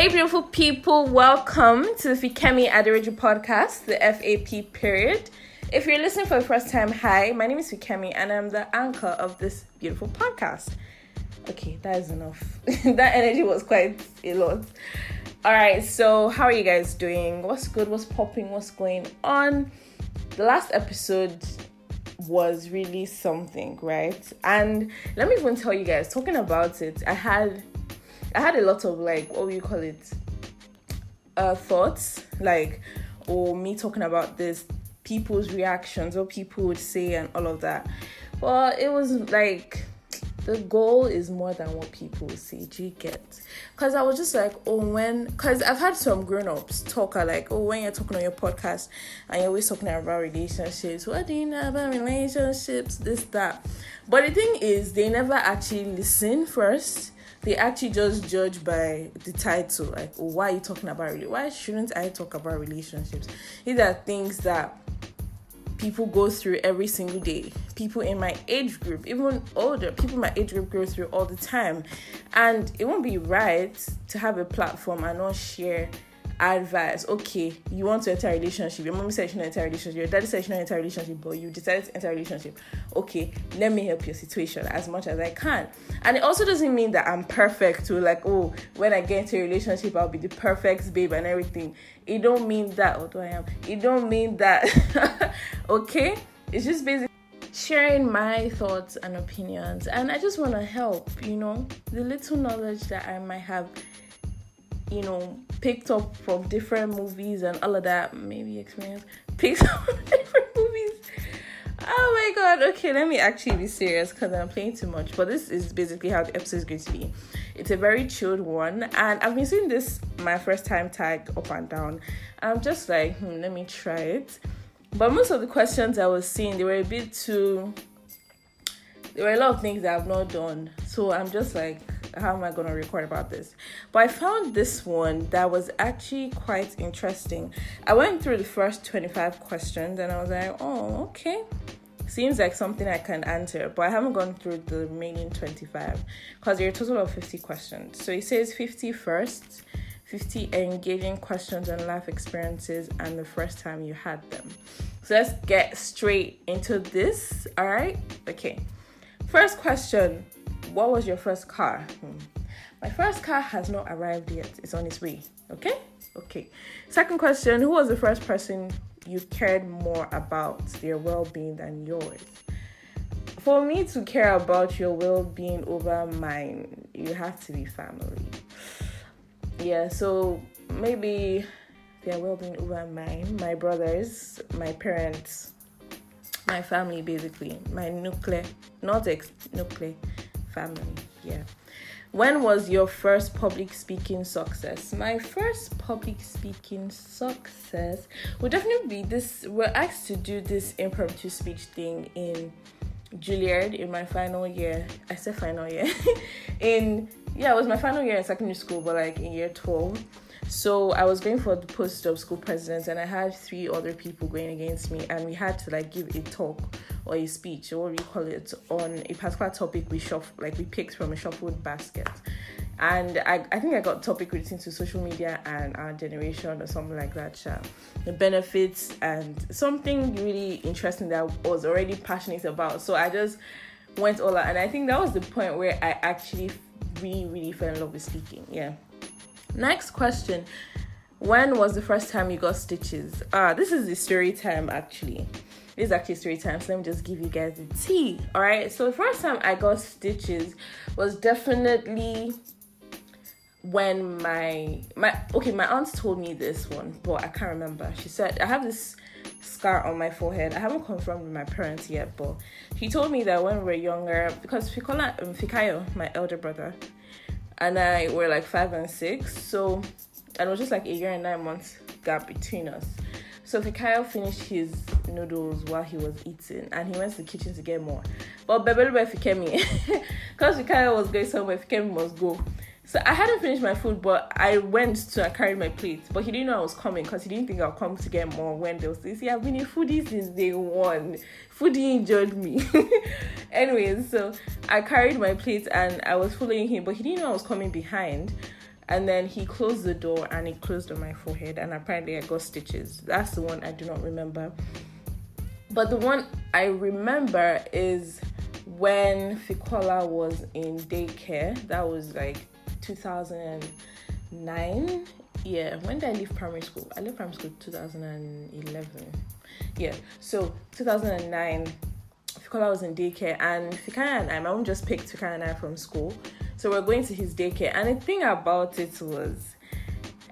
Hey beautiful people, welcome to the Fikemi Aderoju podcast, the FAP period. If you're listening for the first time, hi, my name is Fikemi and I'm the anchor of this beautiful podcast. Okay, that is enough. That energy was quite a lot. All right, so how are you guys doing? What's good? What's popping? What's going on? The last episode was really something, right? And let me even tell you guys, talking about it, I had a lot of thoughts, me talking about this, people's reactions, what people would say and all of that. Well, it was like the goal is more than what people see. Do you get? Because I was just like, because I've had some grown-ups talk when you're talking on your podcast and you're always talking about relationships, what do you know about relationships, this, that. But the thing is, they never actually listen first. They actually just judge by the title. Why are you talking about relationships? Why shouldn't I talk about relationships? These are things that people go through every single day. People in my age group, even older, people in my age group go through all the time. And it won't be right to have a platform and not share advice. Okay, you want to enter a relationship. Your mommy said you should not enter a relationship. Your daddy said you should not enter a relationship, but you decided to enter a relationship. Okay, let me help your situation as much as I can. And it also doesn't mean that I'm perfect to when I get into a relationship, I'll be the perfect babe and everything. It don't mean that, although I am. It don't mean that. Okay? It's just basically sharing my thoughts and opinions. And I just want to help, the little knowledge that I might have picked up from different movies and all of that, maybe experience, picked up from different movies. Oh my God, okay, let me actually be serious because I'm playing too much, but this is basically how the episode is going to be. It's a very chilled one, and I've been seeing this, my first time tag, up and down. I'm just like, let me try it. But most of the questions I was seeing, they were a bit too, there were a lot of things that I've not done, so I'm just like, how am I going to record about this? But I found this one that was actually quite interesting. I went through the first 25 questions and I was like, oh, okay. Seems like something I can answer, but I haven't gone through the remaining 25 because there are a total of 50 questions. So it says 50 firsts, 50 engaging questions on life experiences and the first time you had them. So let's get straight into this. All right. Okay. First question. What was your first car? My first car has not arrived yet. It's on its way. Okay? Okay. Second question. Who was the first person you cared more about their well-being than yours? For me to care about your well-being over mine, you have to be family. Yeah, so maybe their well-being over mine, my brothers, my parents, my family basically, my nuclear, not ex-nuclear, family. Yeah. When was your first public speaking success? My first public speaking success would definitely be this. We're asked to do this impromptu speech thing in Juilliard in my final year. I said final year. It was my final year in secondary school, but in year 12. So I was going for the post of school presidents, and I had 3 other people going against me, and we had to give a talk or a speech, or what do you call it, on a particular topic we picked from a shuffled basket. And I think I got topic relating to social media and our generation or something like that. The benefits and something really interesting that I was already passionate about. So I just went all out, and I think that was the point where I actually really, really fell in love with speaking. Yeah. Next question. When was the first time you got stitches? This is the story time actually. This is actually story time, so let me just give you guys the tea. Alright, so the first time I got stitches was definitely when my aunt told me this one, but I can't remember. She said, I have this scar on my forehead. I haven't confirmed with my parents yet, but she told me that when we were younger, because Fikayo, my elder brother, and I were 5 and 6, so, and it was just a year and 9 months gap between us. So Fikayo finished his noodles while he was eating, and he went to the kitchen to get more. But Bebelebe Fikemi, because Fikayo was going somewhere, Fikemi must go. So I hadn't finished my food, but I carried my plate. But he didn't know I was coming because he didn't think I would come to get more when they was. You see, I've been in foodie since day one. Foodie enjoyed me. Anyways, so I carried my plate and I was following him, but he didn't know I was coming behind. And then he closed the door and it closed on my forehead, and apparently I got stitches. That's the one I do not remember. But the one I remember is when Fikola was in daycare. That was like 2009. Yeah, when did I leave primary school? I left primary school 2011. Yeah, so 2009, Fikola was in daycare, and Fikaya and I, my mom just picked Fikaya and I from school. So we're going to his daycare, and the thing about it was,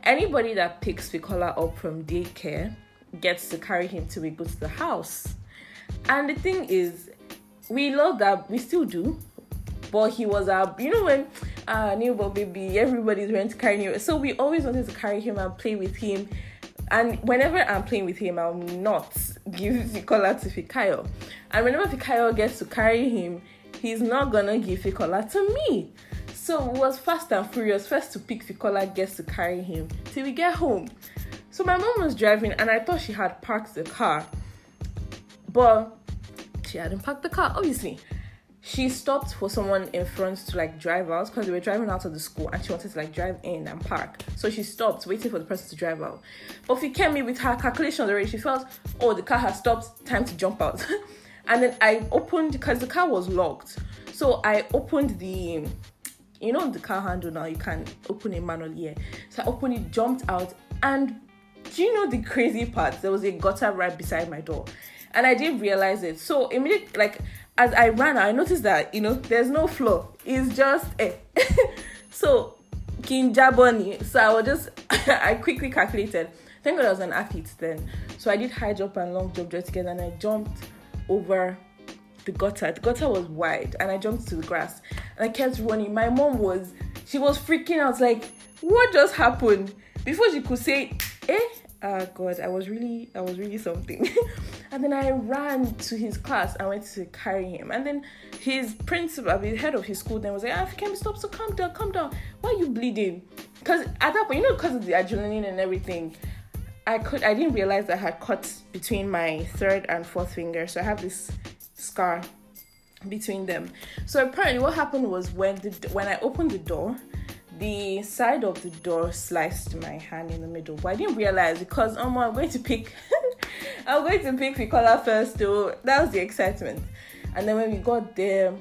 anybody that picks Fikola up from daycare gets to carry him till we go to the house. And the thing is, we love that, we still do, but he was our, you know, when newborn baby, everybody's going to carry him. So we always wanted to carry him and play with him. And whenever I'm playing with him, I'll not give Fikola to Fikayo. And whenever Fikayo gets to carry him, he's not gonna give Fikola to me. So it was fast and furious. First to pick Fikola, gets to carry him till we get home. So my mom was driving, and I thought she had parked the car, but she hadn't parked the car, obviously. She stopped for someone in front to like drive out, because they were driving out of the school and she wanted to like drive in and park. So she stopped, waiting for the person to drive out. But Fikemi, with her calculations already, she felt, oh, the car has stopped, time to jump out. And then I opened, because the car was locked. So I opened the, you know, the car handle now, you can open it manually. Yeah. So I opened it, jumped out, and do you know the crazy part? There was a gutter right beside my door. And I didn't realize it. So immediately, like, as I ran, I noticed that, you know, there's no floor. It's just eh. So kinjaboni. So I was just I quickly calculated. Thank God I was an athlete then. So I did high jump and long jump just together, and I jumped over the gutter. The gutter was wide, and I jumped to the grass. And I kept running. My mom was, she was freaking out, like, what just happened? Before she could say, eh? God, I was really something. And then I ran to his class. I went to carry him. And then his principal, the head of his school, then was like, Fikemi, stop, so calm down. Why are you bleeding? Because at that point, you know, because of the adrenaline and everything, I didn't realize that I had cut between my third and fourth finger. So I have this scar between them. So apparently what happened was when I opened the door, the side of the door sliced my hand in the middle. But I didn't realize, because I'm going to pick Fikola first, though. That was the excitement. And then when we got there,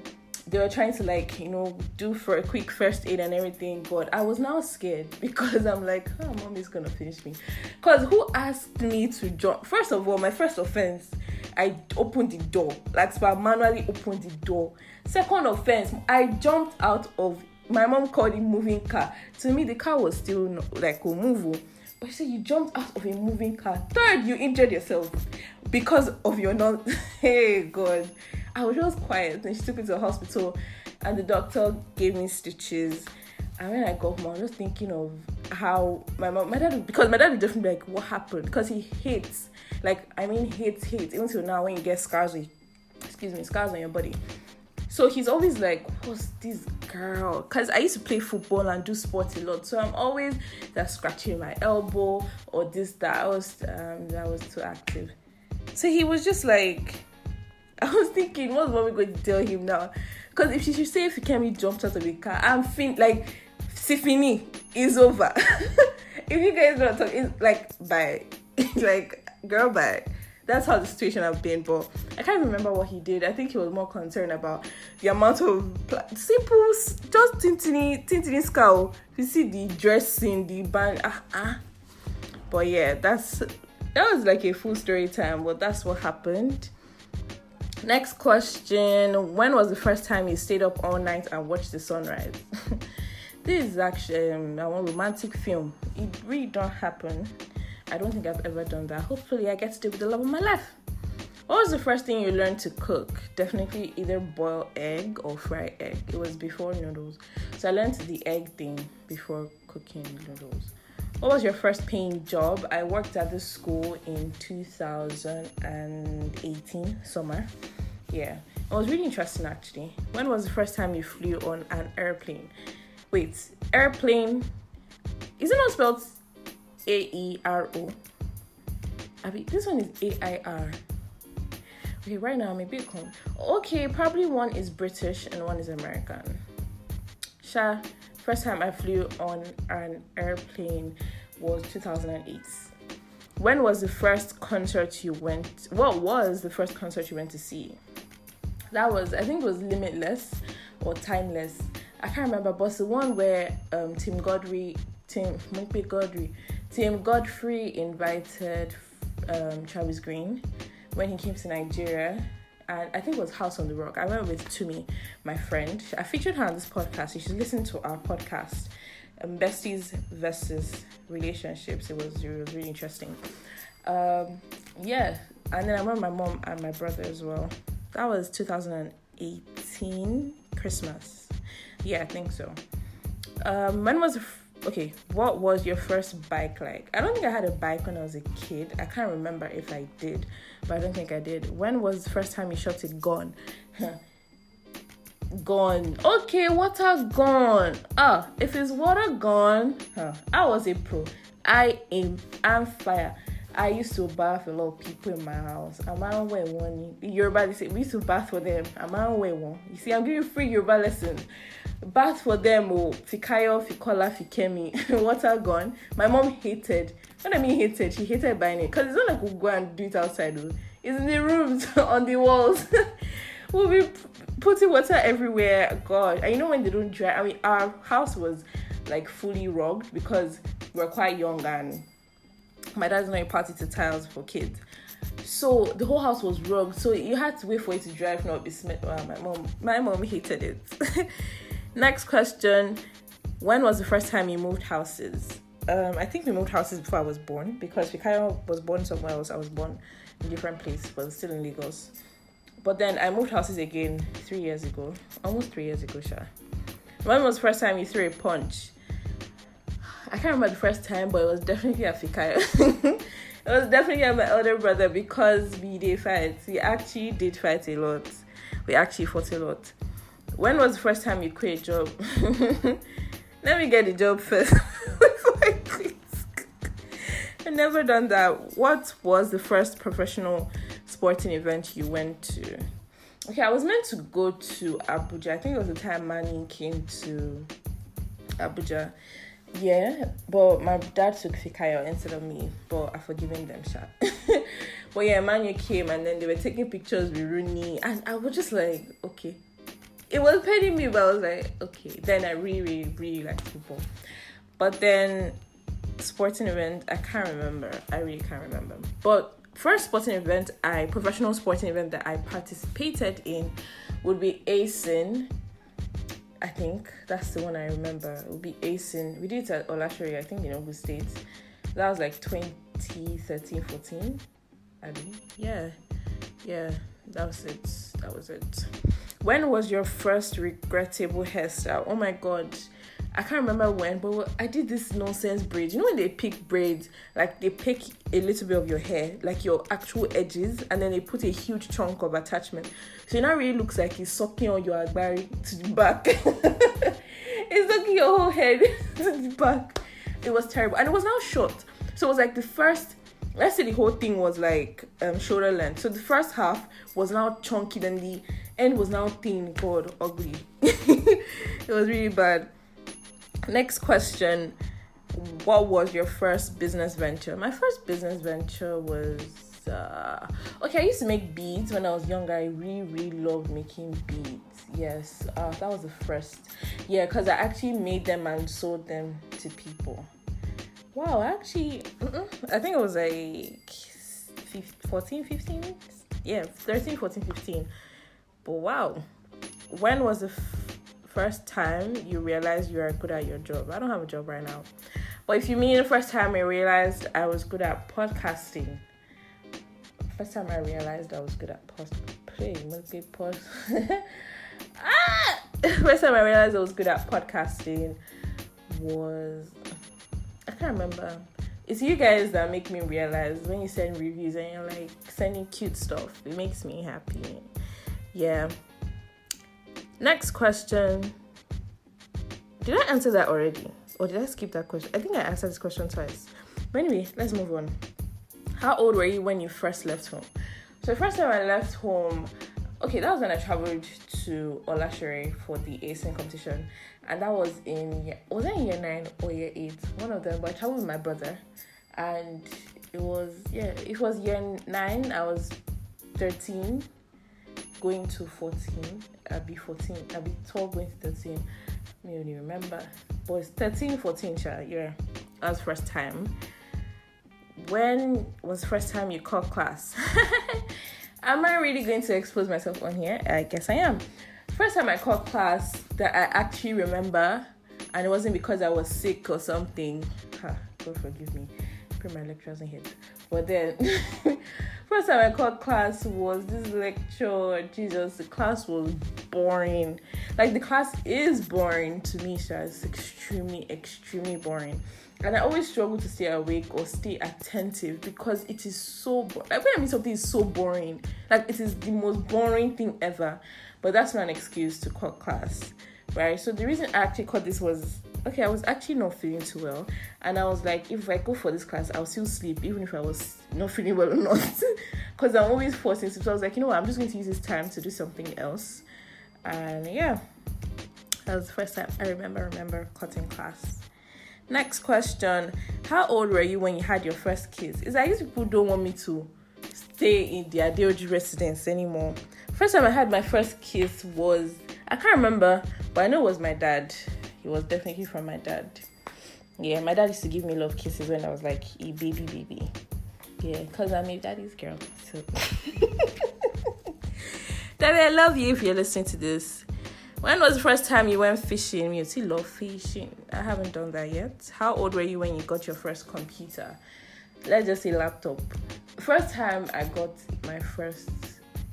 they were trying to, like, you know, do for a quick first aid and everything. God, I was now scared, because I'm like, oh, mommy's gonna finish me. Because who asked me to jump? First of all, my first offense, I opened the door. Like, so I manually opened the door. Second offense, I jumped out of, my mom called it moving car. To me, the car was still not, like, a move. But she said, you jumped out of a moving car. Third, you injured yourself because of your not. Hey, God. I was just quiet. And she took me to the hospital, and the doctor gave me stitches. And when I got home, I was just thinking of how my dad, because my dad would definitely be like, what happened? Because he hates, like, I mean, hates. Even till now, when you get scars on your body. So he's always like, what's this girl? Because I used to play football and do sports a lot. So I'm always that scratching my elbow or this, that. I was too active. So he was just like, I was thinking, what's mommy going to tell him now? Because if she should say, Fikemi jumped out of the car, I'm like, c'est fini, it's over. If you guys don't talk, it's like, bye. Like, girl, bye. That's how the situation I've been, but I can't remember what he did. I think he was more concerned about the amount of simple, just tintiny scowl. You see the dressing, the band, But yeah, that was like a full story time, but that's what happened. Next question. When was the first time you stayed up all night and watched the sunrise? This is actually a romantic film. It really don't happen. I don't think I've ever done that. Hopefully I get to do with the love of my life. What was the first thing you learned to cook? Definitely either boil egg or fry egg. It was before noodles. So I learned the egg thing before cooking noodles. What was your first paying job? I worked at this school in 2018 summer. Yeah. It was really interesting actually. When was the first time you flew on an airplane? Wait, airplane, is it not spelled A-E-R-O? I mean, this one is A-I-R. Okay, right now I'm a bit confused. Okay, probably one is British and one is American. Sha, First time I flew on an airplane was 2008. When was the first concert you went? What was the first concert you went to see? That was, I think it was Limitless or Timeless. I can't remember, but it's the one where Tim Godfrey invited Travis Green when he came to Nigeria. And I think it was House on the Rock. I went with Tumi, my friend. I featured her on this podcast. You should listen to our podcast, Besties versus Relationships. It was really interesting. And then I went with my mom and my brother as well. That was 2018 Christmas. Yeah, I think so. What was your first bike like? I don't think I had a bike when I was a kid. I can't remember if I did, but I don't think I did. When was the first time you shot it gone? Gone. Okay, water gone. If it's water gone, I was a pro. I'm fire. I used to bath a lot of people in my house. I'm out where one. Yoruba, they say, we used to bath for them. I'm out where one. You see, I'm giving you free Yoruba lesson. Bath for them, Fikayo, Fikola, Fikemi. Water gone. My mom hated. What I mean hated, she hated buying it. Because it's not like we'll go and do it outside. It's in the rooms, on the walls. We'll be putting water everywhere. God. And you know when they don't dry? I mean, our house was like fully rugged because we're quite young and my dad's not a party to tiles for kids. So the whole house was rugged. So you had to wait for it to dry, if not be smelled. Well, my mom hated it. Next question. When was the first time you moved houses? I think we moved houses before I was born, because Fikayo was born somewhere else. I was born in a different place, but still in Lagos. But then I moved houses again 3 years ago. Almost 3 years ago, Sha. When was the first time you threw a punch? I can't remember the first time, but it was definitely at Fikayo. It was definitely at my older brother, because we did fight. We actually did fight a lot. We actually fought a lot. When was the first time you quit a job? Let me get the job first before I quit. I've never done that. What was the first professional sporting event you went to? Okay, I was meant to go to Abuja. I think it was the time Manny came to Abuja. Yeah, but my dad took Fikayo instead of me, but I've forgiven them, Sha. But yeah, Manny came and then they were taking pictures with Rooney, and I was just like, okay. It was paining me, but I was like, okay. Then I really, really, really liked football. But then, sporting event, I can't remember. I really can't remember. But first professional sporting event that I participated in would be Aisin. I think that's the one I remember. It would be Aisin. We did it at Olashore, I think, in Ogun State. That was like 2013, 14. I mean, yeah, that was it. When was your first regrettable hairstyle? Oh my God, I can't remember when, but I did this nonsense braid. You know when they pick braids, like they pick a little bit of your hair, like your actual edges, and then they put a huge chunk of attachment. So it now really looks like it's sucking on your agbari to the back. It's sucking your whole head to the back. It was terrible. And it was now short. So it was like the first... Let's say the whole thing was like shoulder length. So the first half was now chunky, then the end was now thin. God, ugly. It was really bad. Next question. What was your first business venture? My first business venture was... I used to make beads when I was younger. I really, really loved making beads. Yes, that was the first. Yeah, because I actually made them and sold them to people. Wow, actually, I think it was like 14, 15? Yeah, 13, 14, 15. But wow. When was the first time you realized you are good at your job? I don't have a job right now. But if you mean the first time I realized I was good at podcasting. First time I realized I was good at First time I realized I was good at podcasting was... I can't remember. It's you guys that make me realize when you send reviews and you're like sending cute stuff. It makes me happy. Yeah. Next question. Did I answer that already? Or did I skip that question? I think I answered this question twice. But anyway, let's move on. How old were you when you first left home? So the first time I left home, Okay, that was when I traveled to Olashore for the Aisin competition, and that was in year 9 or year 8, one of them. But I traveled with my brother, and it was year 9. I was 13 going to 14. I'll be 12 going to 13. I don't even remember, but it's 13, 14, yeah. That was first time. When was first time you called class? Am I really going to expose myself on here? I guess I am. First time I called class that I actually remember, and it wasn't because I was sick or something. God forgive me. Put my lectures in head. But then, first time I called class was this lecture. Jesus, the class was boring. Like, the class is boring to me, Sha. It's extremely, extremely boring. And I always struggle to stay awake or stay attentive because it is so boring. Like, when I mean something is so boring, like, it is the most boring thing ever. But that's not an excuse to call class, right? So the reason I actually called this was, okay, I was actually not feeling too well, and I was like, if I go for this class, I'll still sleep even if I was not feeling well or not, because I'm always forcing sleep. So I was like, you know what, I'm just going to use this time to do something else. And yeah, that was the first time I remember cutting class. Next question: how old were you when you had your first kids? It's like these people don't want me to stay in the Aderoju residence anymore. First time I had my first kiss was, I can't remember, but I know it was my dad. It was definitely from my dad. Yeah, my dad used to give me love kisses when I was like, hey, baby. Yeah, because I'm a daddy's girl. So, Daddy, I love you if you're listening to this. When was the first time you went fishing? You still love fishing. I haven't done that yet. How old were you when you got your first computer? Let's just say laptop. First time I got my first...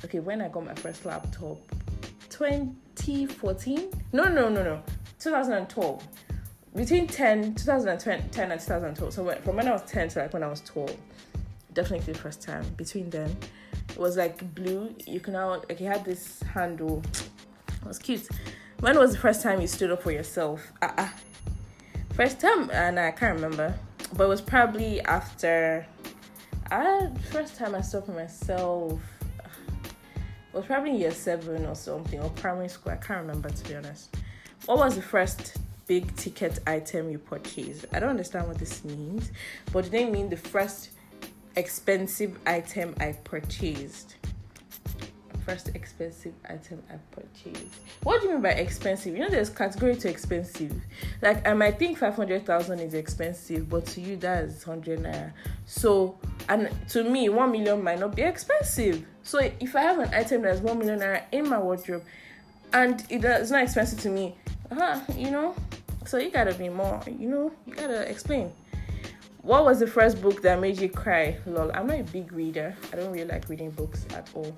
Okay, when I got my first laptop... 2014? No. 2012. Between 2010 and 2012. So from when I was 10 to like when I was 12. Definitely the first time. Between then, it was like blue. You can now... Like, it had this handle. It was cute. When was the first time you stood up for yourself? First time? And I can't remember. But it was probably after... first time I stood up for myself... It was probably year 7 or something, or primary school. I can't remember, to be honest. What was the first big ticket item you purchased? I don't understand what this means, but do they mean the first expensive item I purchased? First expensive item I purchased. What do you mean by expensive? You know, there's category to expensive. Like, I might think 500,000 is expensive, but to you that is 100 naira. So, and to me, 1 million might not be expensive. So if I have an item that's 1 million naira in my wardrobe and it's not expensive to me, you know, so you gotta be more, you know, you gotta explain. What was the first book that made you cry? Lol, I'm not a big reader. I don't really like reading books at all.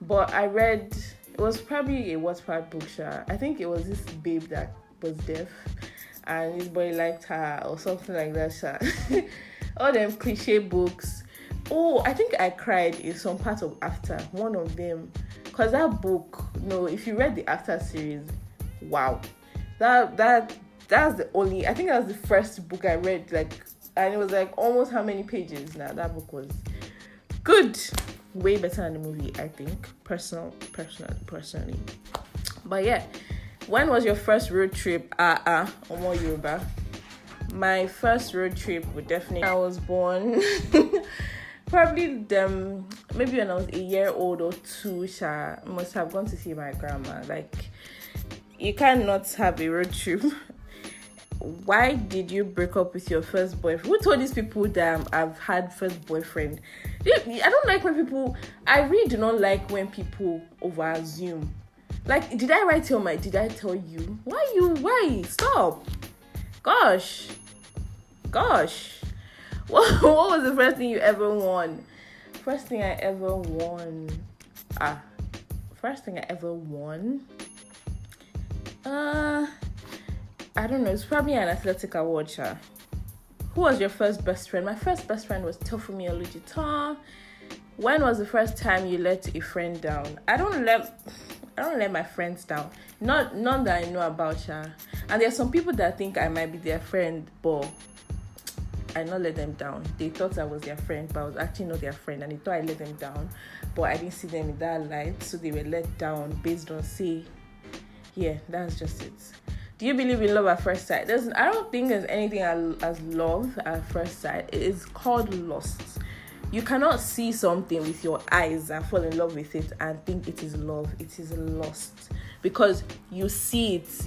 But I read, it was probably a Wattpad book, I think it was this babe that was deaf and this boy liked her or something like that, all them cliche books. Oh, I think I cried in some part of After, one of them. Because that book, no, if you read the After series, wow. That's the only, I think that was the first book I read, like, and it was like almost how many pages now? That book was good. Way better than the movie, I think. Personally. But yeah, when was your first road trip? Omo Yoruba. My first road trip would definitely... I was born... Probably maybe when I was a year old or 2, I must have gone to see my grandma. Like, you cannot have a road trip. Why did you break up with your first boyfriend? Who told these people that I've had first boyfriend? I don't like when people... I really do not like when people over-assume. Like, did I tell you? Why? Stop. Gosh. What was the first thing you ever won? First thing I ever won? I don't know. It's probably an athletic award, sha. Who was your first best friend? My first best friend was Tofumi Olujitong. When was the first time you let a friend down? I don't let my friends down. None that I know about, sha. And there are some people that think I might be their friend, but... I not let them down. They thought I was their friend, but I was actually not their friend, and they thought I let them down, but I didn't see them in that light, so they were let down based on, say, yeah, that's just it. Do you believe in love at first sight? I don't think there's anything as love at first sight. It is called lust. You cannot see something with your eyes and fall in love with it and think it is love. It is lust. Because you see it.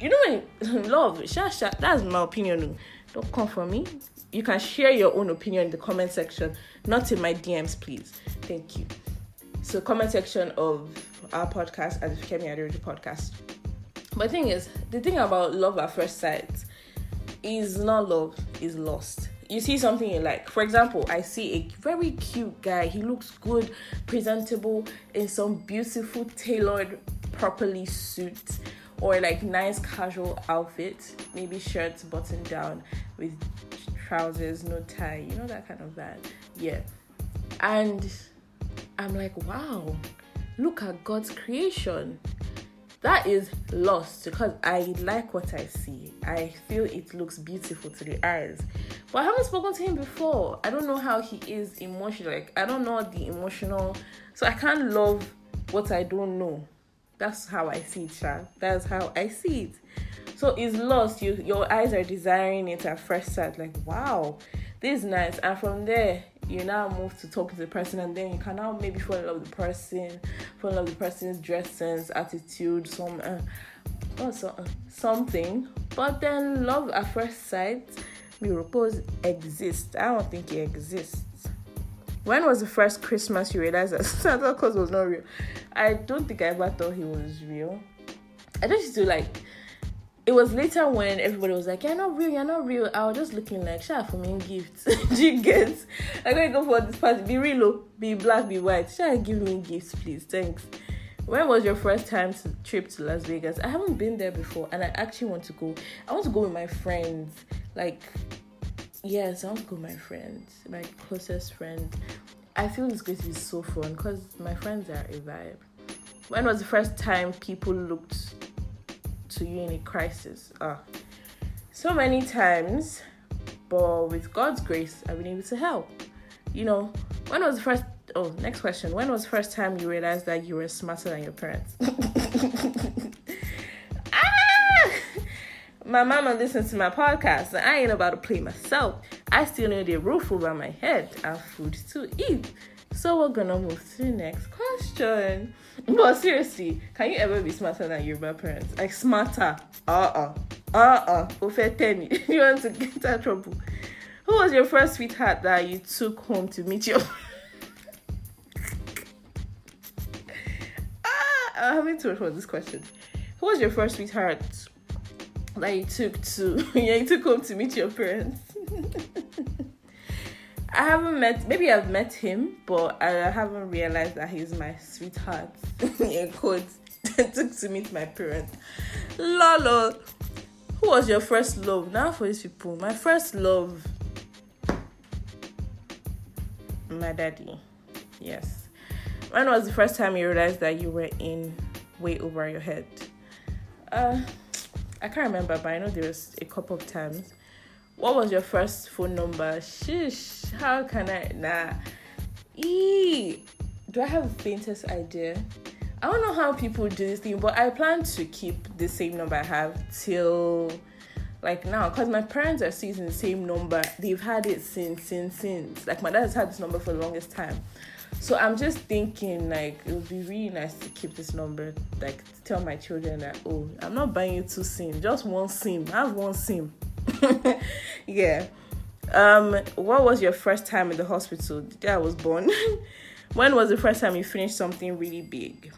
You know, in love, that's my opinion. Don't come for me. You can share your own opinion in the comment section, not in my DMs, please. Thank you. So, comment section of our podcast at the Fikemi Aderoju podcast. But the thing is, the thing about love at first sight is not love, is lust. You see something you like. For example, I see a very cute guy. He looks good, presentable, in some beautiful, tailored, properly suit, or like nice casual outfit. Maybe shirts buttoned down with trousers, no tie. You know, that kind of bad. Yeah. And I'm like, wow, look at God's creation. That is lust, because I like what I see. I feel it looks beautiful to the eyes. But I haven't spoken to him before. I don't know how he is emotional. Like, I don't know the emotional. So I can't love what I don't know. That's how I see it, child. That's how I see it. So it's lust. Your eyes are desiring it at first sight. Like, wow, this is nice. And from there, you now move to talk to the person, and then you can now maybe fall in love with the person, fall in love with the person's dress sense, attitude, something. But then love at first sight, we propose, exists. I don't think it exists. When was the first Christmas you realized that Santa Claus was not real? I don't think I ever thought he was real. I just used to like. It was later when everybody was like, you're not real. I was just looking like, shout for me gifts. Do you get? I'm going to go for this party. Be real, be black, be white. Shout, give me gifts, please. Thanks. When was your first time to trip to Las Vegas? I haven't been there before, and I actually want to go. I want to go with my friends. Like, yes, I want to go with my friends. My closest friend. I feel it's going to be so fun because my friends are a vibe. When was the first time people looked to you in a crisis? So many times, but with God's grace, I've been able to help. You know, when was the first? Oh, next question. When was the first time you realized that you were smarter than your parents? My mama listens to my podcast, and I ain't about to play myself. I still need a roof over my head and food to eat. So we're gonna move to the next question. But seriously, can you ever be smarter than Yoruba parents? Like, smarter. Ofetemi. You want to get out of trouble. Who was your first sweetheart that you took home to meet your... I'm having to wait for this question. Who was your first sweetheart that you took home to meet your parents? I've met him, but I haven't realized that he's my sweetheart. In quotes, took to meet my parents. Lolo, who was your first love? Now for these people, my first love, my daddy. Yes. When was the first time you realized that you were in way over your head? I can't remember, but I know there was a couple of times. What was your first phone number? Sheesh, how can I? Nah. Do I have the faintest idea? I don't know how people do this thing, but I plan to keep the same number I have till like now. Because my parents are still using the same number. They've had it since. Like, my dad has had this number for the longest time. So I'm just thinking, like, it would be really nice to keep this number. Like, to tell my children that, oh, I'm not buying you 2 SIM. Just 1 SIM. Have 1 SIM. Yeah. What was your first time in the hospital? The day I was born. When was the first time you finished something really big?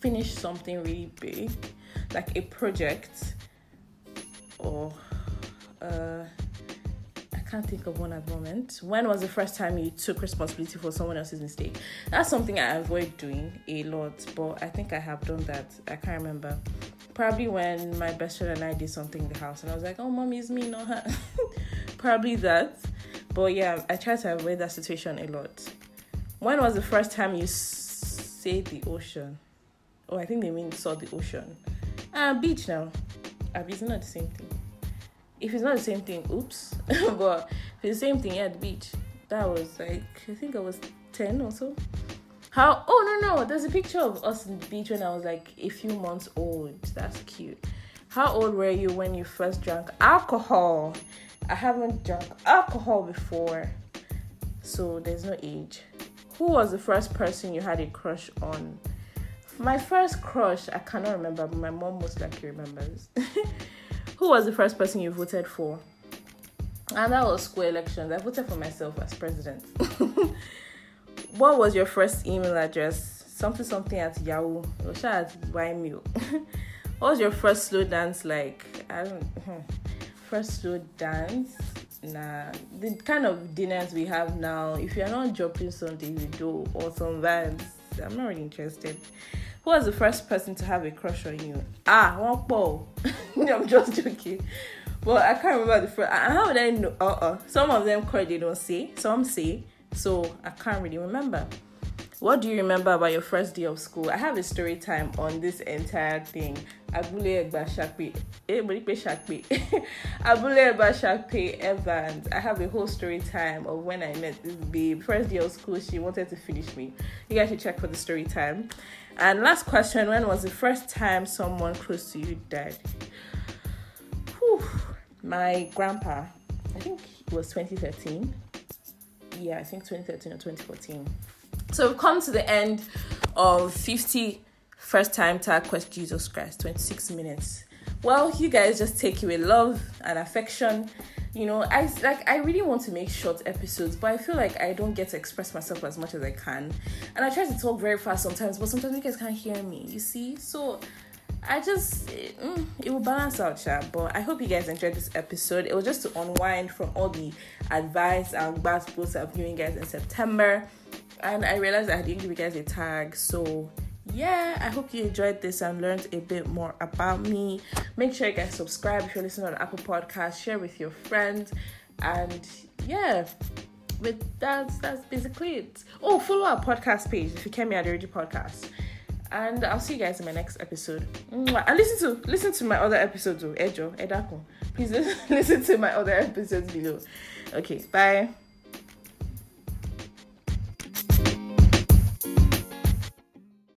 Finished something really big, like a project, or I can't think of one at the moment. When was the first time you took responsibility for someone else's mistake? That's something I avoid doing a lot, but I think I have done that. I can't remember. Probably when my best friend and I did something in the house, and I was like, oh, mommy, it's me, not her. Probably that. But yeah, I try to avoid that situation a lot. When was the first time you saw the ocean? Oh, I think they mean saw the ocean. Beach now. It's not the same thing. if it's not the same thing, oops. But if it's the same thing, yeah, at the beach. That was like, I think I was 10 or so. How? Oh, no, there's a picture of us on the beach when I was like a few months old. That's cute. How old were you when you first drank alcohol? I haven't drunk alcohol before, so there's no age. Who was the first person you had a crush on? My first crush, I cannot remember, but my mom most likely remembers. Who was the first person you voted for? And that was school elections. I voted for myself as president. What was your first email address? Something@yahoo. @ymail. What was your first slow dance like? I don't. First slow dance? Nah. The kind of dinners we have now. If you're not dropping something, you do or some vibes. I'm not really interested. Who was the first person to have a crush on you? One ball. I'm just joking. Well, I can't remember the first. How would I know? Some of them cry, they don't say. Some say. So I can't really remember. What do you remember about your first day of school? I have a story time on this entire thing. Abule Egba Shakpe. Abule Egba Shakpe Evans. I have a whole story time of when I met this babe. First day of school, she wanted to finish me. You guys should check for the story time. And last question, when was the first time someone close to you died? Whew. My grandpa. I think it was 2013. Yeah, I think 2013 or 2014. So we've come to the end of 50 first time tag quest Jesus Christ, 26 minutes. Well, you guys just take away love and affection. You know, I really want to make short episodes, but I feel like I don't get to express myself as much as I can. And I try to talk very fast sometimes, but sometimes you guys can't hear me, you see? So I just, it will balance out, yeah. But I hope you guys enjoyed this episode. It was just to unwind from all the advice and bad posts I've given you guys in September. And I realized I had given you guys a tag. So, yeah, I hope you enjoyed this and learned a bit more about me. Make sure you guys subscribe if you're listening on Apple Podcasts. Share with your friends. And, yeah, that's basically it. Oh, follow our podcast page, Fikemi Aderoju Podcast. And I'll see you guys in my next episode. And listen to my other episodes. Ejo, Edako. Please listen to my other episodes below. Okay, bye.